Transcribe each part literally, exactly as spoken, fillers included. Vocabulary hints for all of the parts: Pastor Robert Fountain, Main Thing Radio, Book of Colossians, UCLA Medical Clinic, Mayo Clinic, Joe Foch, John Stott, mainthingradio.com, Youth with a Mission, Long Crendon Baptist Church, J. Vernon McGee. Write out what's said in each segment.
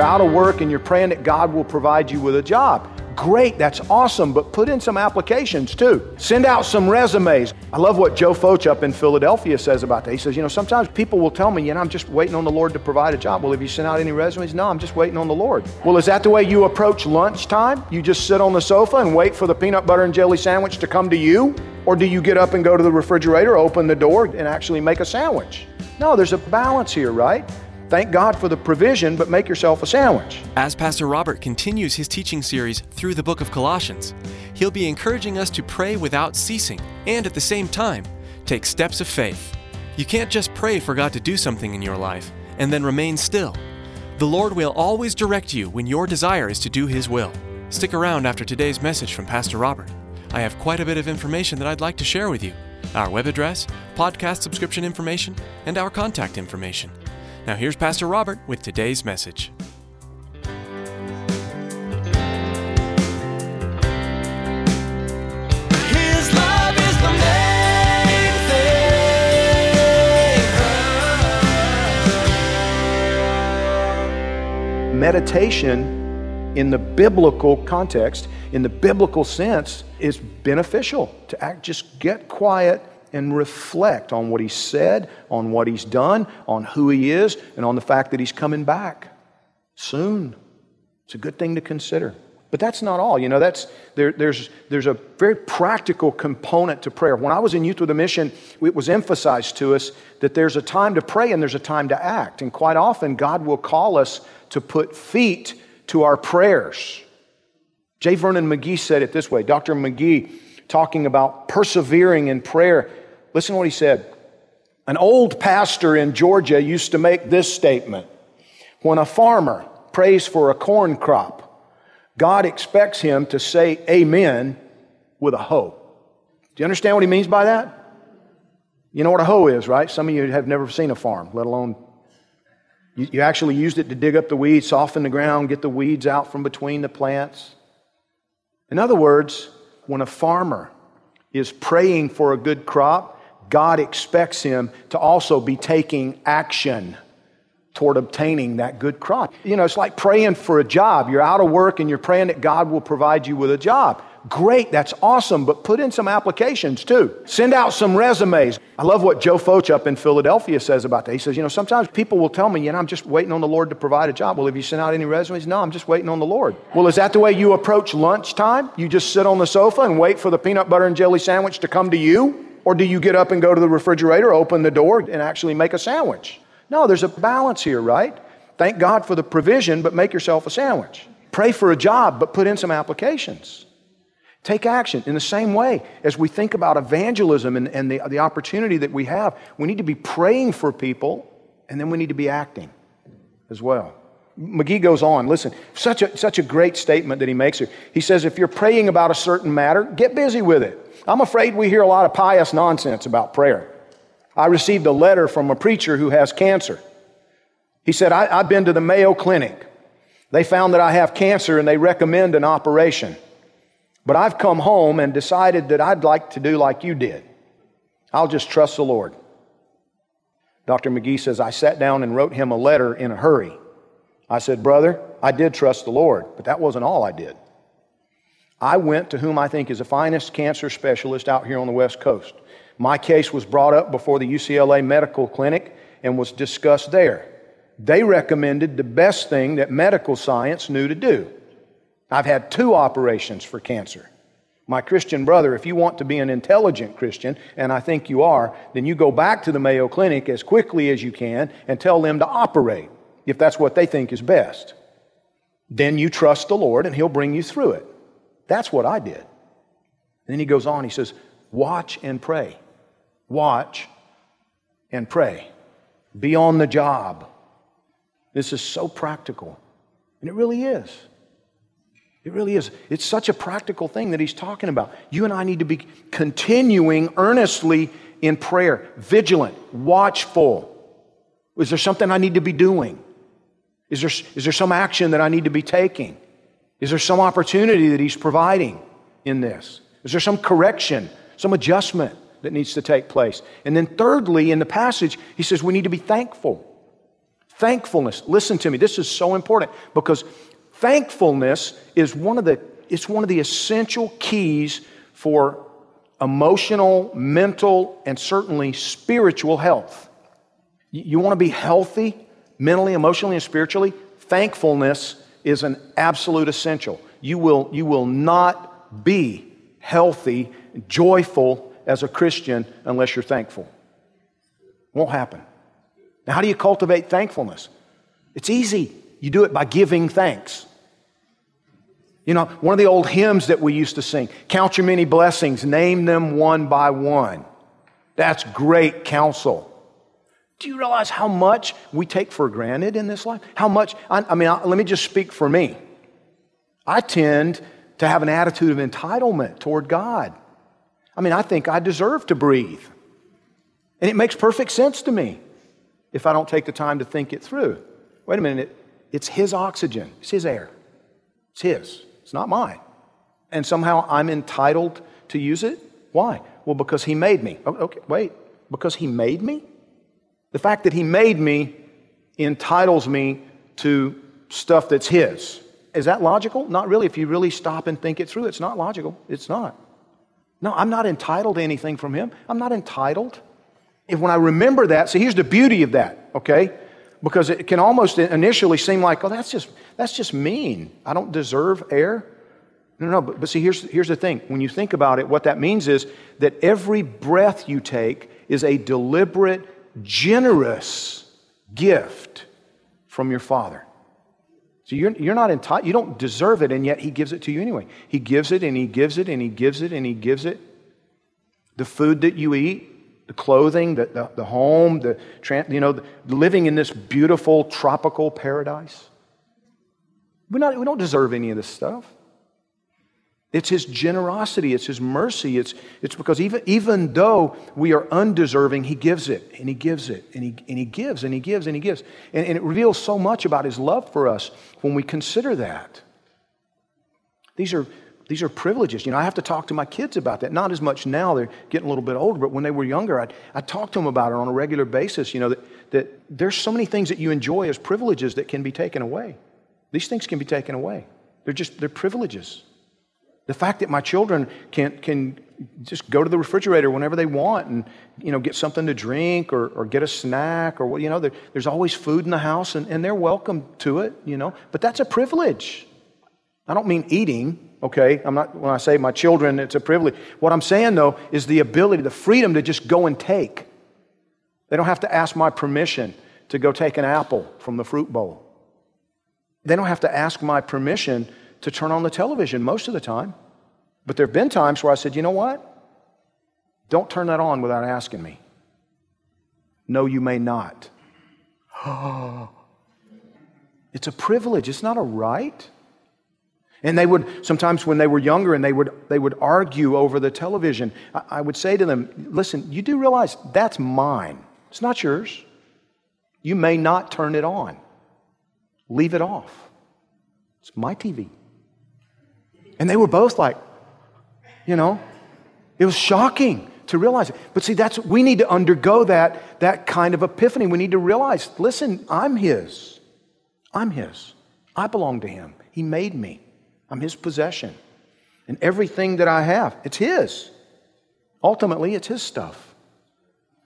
Out of work and you're praying that God will provide you with a job. Great, that's awesome, but put in some applications too. Send out some resumes. I love what Joe Foch up in Philadelphia says about that. He says, you know, sometimes people will tell me, you know, I'm just waiting on the Lord to provide a job. Well, have you sent out any resumes? No, I'm just waiting on the Lord. Well, is that the way you approach lunchtime? You just sit on the sofa and wait for the peanut butter and jelly sandwich to come to you? Or do you get up and go to the refrigerator, open the door, and actually make a sandwich? No, there's a balance here, right? Thank God for the provision, but make yourself a sandwich. As Pastor Robert continues his teaching series through the Book of Colossians, he'll be encouraging us to pray without ceasing and at the same time, take steps of faith. You can't just pray for God to do something in your life and then remain still. The Lord will always direct you when your desire is to do His will. Stick around after today's message from Pastor Robert. I have quite a bit of information that I'd like to share with you. Our web address, podcast subscription information, and our contact information. Now here's Pastor Robert with today's message. Meditation in the biblical context, in the biblical sense, is beneficial to act, just get quiet and reflect on what He said, on what He's done, on who He is, and on the fact that He's coming back soon. It's a good thing to consider. But that's not all. You know, that's there, there's there's a very practical component to prayer. When I was in Youth with a Mission, it was emphasized to us that there's a time to pray and there's a time to act. And quite often, God will call us to put feet to our prayers. J. Vernon McGee said it this way. Doctor McGee, talking about persevering in prayer. Listen to what he said. An old pastor in Georgia used to make this statement. When a farmer prays for a corn crop, God expects him to say amen with a hoe. Do you understand what he means by that? You know what a hoe is, right? Some of you have never seen a farm, let alone you, you actually used it to dig up the weeds, soften the ground, get the weeds out from between the plants. In other words, when a farmer is praying for a good crop, God expects him to also be taking action toward obtaining that good crop. You know, it's like praying for a job. You're out of work and you're praying that God will provide you with a job. Great, that's awesome, but put in some applications too. Send out some resumes. I love what Joe Foch up in Philadelphia says about that. He says, you know, sometimes people will tell me, you know, I'm just waiting on the Lord to provide a job. Well, have you sent out any resumes? No, I'm just waiting on the Lord. Well, is that the way you approach lunchtime? You just sit on the sofa and wait for the peanut butter and jelly sandwich to come to you? Or do you get up and go to the refrigerator, open the door, and actually make a sandwich? No, there's a balance here, right? Thank God for the provision, but make yourself a sandwich. Pray for a job, but put in some applications. Take action. In the same way, as we think about evangelism and, and the, the opportunity that we have, we need to be praying for people, and then we need to be acting as well. McGee goes on. Listen, such a, such a great statement that he makes here. He says, if you're praying about a certain matter, get busy with it. I'm afraid we hear a lot of pious nonsense about prayer. I received a letter from a preacher who has cancer. He said, I, I've been to the Mayo Clinic. They found that I have cancer, and they recommend an operation. But I've come home and decided that I'd like to do like you did. I'll just trust the Lord. Doctor McGee says, I sat down and wrote him a letter in a hurry. I said, brother, I did trust the Lord, but that wasn't all I did. I went to whom I think is the finest cancer specialist out here on the West Coast. My case was brought up before the U C L A Medical Clinic and was discussed there. They recommended the best thing that medical science knew to do. I've had two operations for cancer. My Christian brother, if you want to be an intelligent Christian, and I think you are, then you go back to the Mayo Clinic as quickly as you can and tell them to operate, if that's what they think is best. Then you trust the Lord and He'll bring you through it. That's what I did. And then he goes on, he says, watch and pray. Watch and pray. Be on the job. This is so practical. And it really is. It really is. It's such a practical thing that he's talking about. You and I need to be continuing earnestly in prayer, vigilant, watchful. Is there something I need to be doing? Is there, is there some action that I need to be taking? Is there some opportunity that he's providing in this? Is there some correction, some adjustment that needs to take place? And then thirdly, in the passage, he says we need to be thankful. Thankfulness. Listen to me. This is so important because thankfulness is one of the, it's one of the essential keys for emotional, mental, and certainly spiritual health. You want to be healthy mentally, emotionally, and spiritually? Thankfulness is an absolute essential. You will, you will not be healthy, joyful as a Christian unless you're thankful. Won't happen. Now, how do you cultivate thankfulness? It's easy. You do it by giving thanks. You know, one of the old hymns that we used to sing, count your many blessings, name them one by one. That's great counsel. Do you realize how much we take for granted in this life? How much, I, I mean, I, let me just speak for me. I tend to have an attitude of entitlement toward God. I mean, I think I deserve to breathe. And it makes perfect sense to me if I don't take the time to think it through. Wait a minute, it, it's His oxygen, it's His air, it's His, it's not mine. And somehow I'm entitled to use it? Why? Well, because He made me. Oh, okay, wait, because He made me? The fact that He made me entitles me to stuff that's His. Is that logical? Not really. If you really stop and think it through, it's not logical. It's not. No, I'm not entitled to anything from Him. I'm not entitled. If when I remember that, see, here's the beauty of that, okay? Because it can almost initially seem like, oh, that's just that's just mean. I don't deserve air. No, no, no. But, but see, here's here's the thing. When you think about it, what that means is that every breath you take is a deliberate, generous gift from your Father. So you're, you're not entitled, you don't deserve it, and yet He gives it to you anyway. He gives it, and He gives it, and He gives it, and He gives it. The food that you eat, the clothing, the, the, the home, the you know, the, living in this beautiful tropical paradise. We're not, we don't deserve any of this stuff. It's His generosity. It's His mercy. It's, it's because even, even though we are undeserving, He gives it, and He gives it, and He, and He gives, and He gives, and He gives. And, and it reveals so much about His love for us when we consider that. These are, these are privileges. You know, I have to talk to my kids about that. Not as much now. They're getting a little bit older, but when they were younger, I'd, I'd talk to them about it on a regular basis. You know, that, that there's so many things that you enjoy as privileges that can be taken away. These things can be taken away. They're just, they're privileges. The fact that my children can can just go to the refrigerator whenever they want and, you know, get something to drink or, or get a snack or, you know, there, there's always food in the house and, and they're welcome to it, you know. But that's a privilege. I don't mean eating, okay? I'm not, when I say my children, it's a privilege. What I'm saying, though, is the ability, the freedom to just go and take. They don't have to ask my permission to go take an apple from the fruit bowl. They don't have to ask my permission to turn on the television most of the time. But there have been times where I said, you know what? Don't turn that on without asking me. No, you may not. It's a privilege. It's not a right. And they would, sometimes when they were younger and they would they would argue over the television, I, I would say to them, listen, you do realize that's mine. It's not yours. You may not turn it on. Leave it off. It's my T V. And they were both like, you know, it was shocking to realize it. But see, that's, we need to undergo that, that kind of epiphany. We need to realize, listen, I'm His. I'm His. I belong to Him. He made me. I'm His possession. And everything that I have, it's His. Ultimately, it's His stuff.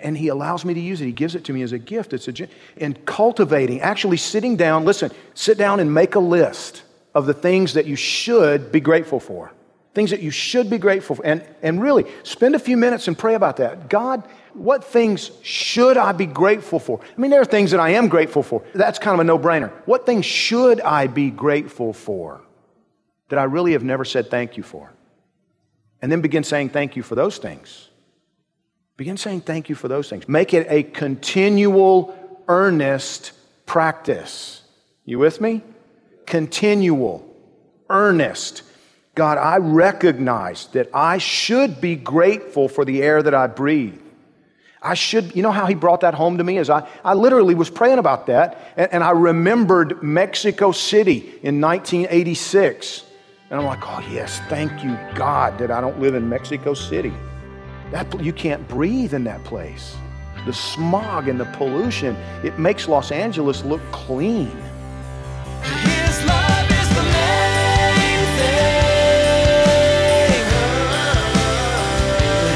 And He allows me to use it. He gives it to me as a gift. It's a, and cultivating, actually sitting down, listen, sit down and make a list of the things that you should be grateful for. things that you should be grateful for. And, and really, spend a few minutes and pray about that. God, what things should I be grateful for? I mean, there are things that I am grateful for. That's kind of a no-brainer. What things should I be grateful for that I really have never said thank you for? And then begin saying thank you for those things. Begin saying thank you for those things. Make it a continual, earnest practice. You with me? Continual, earnest. God, I recognize that I should be grateful for the air that I breathe. I should, you know how he brought that home to me? Is I, I literally was praying about that, and, and I remembered Mexico City in nineteen eighty-six. And I'm like, oh yes, thank you, God, that I don't live in Mexico City. That, you can't breathe in that place. The smog and the pollution, it makes Los Angeles look clean. His love is the main thing.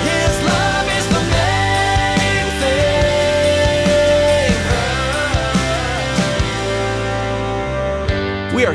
His love is the main thing. We are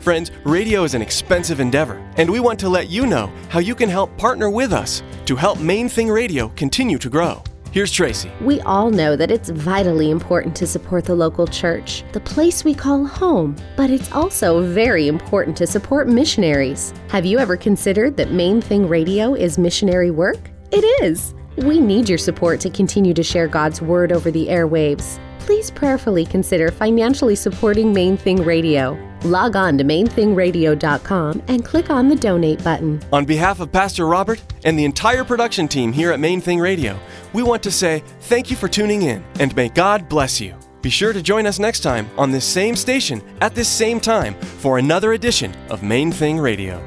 Friends, radio is an expensive endeavor, and we want to let you know how you can help partner with us to help Main Thing Radio continue to grow. Here's Tracy. We all know that it's vitally important to support the local church, the place we call home, but it's also very important to support missionaries. Have you ever considered that Main Thing Radio is missionary work? It is. We need your support to continue to share God's word over the airwaves. Please prayerfully consider financially supporting Main Thing Radio. Log on to main thing radio dot com and click on the donate button. On behalf of Pastor Robert and the entire production team here at Main Thing Radio, we want to say thank you for tuning in, and may God bless you. Be sure to join us next time on this same station at this same time for another edition of Main Thing Radio.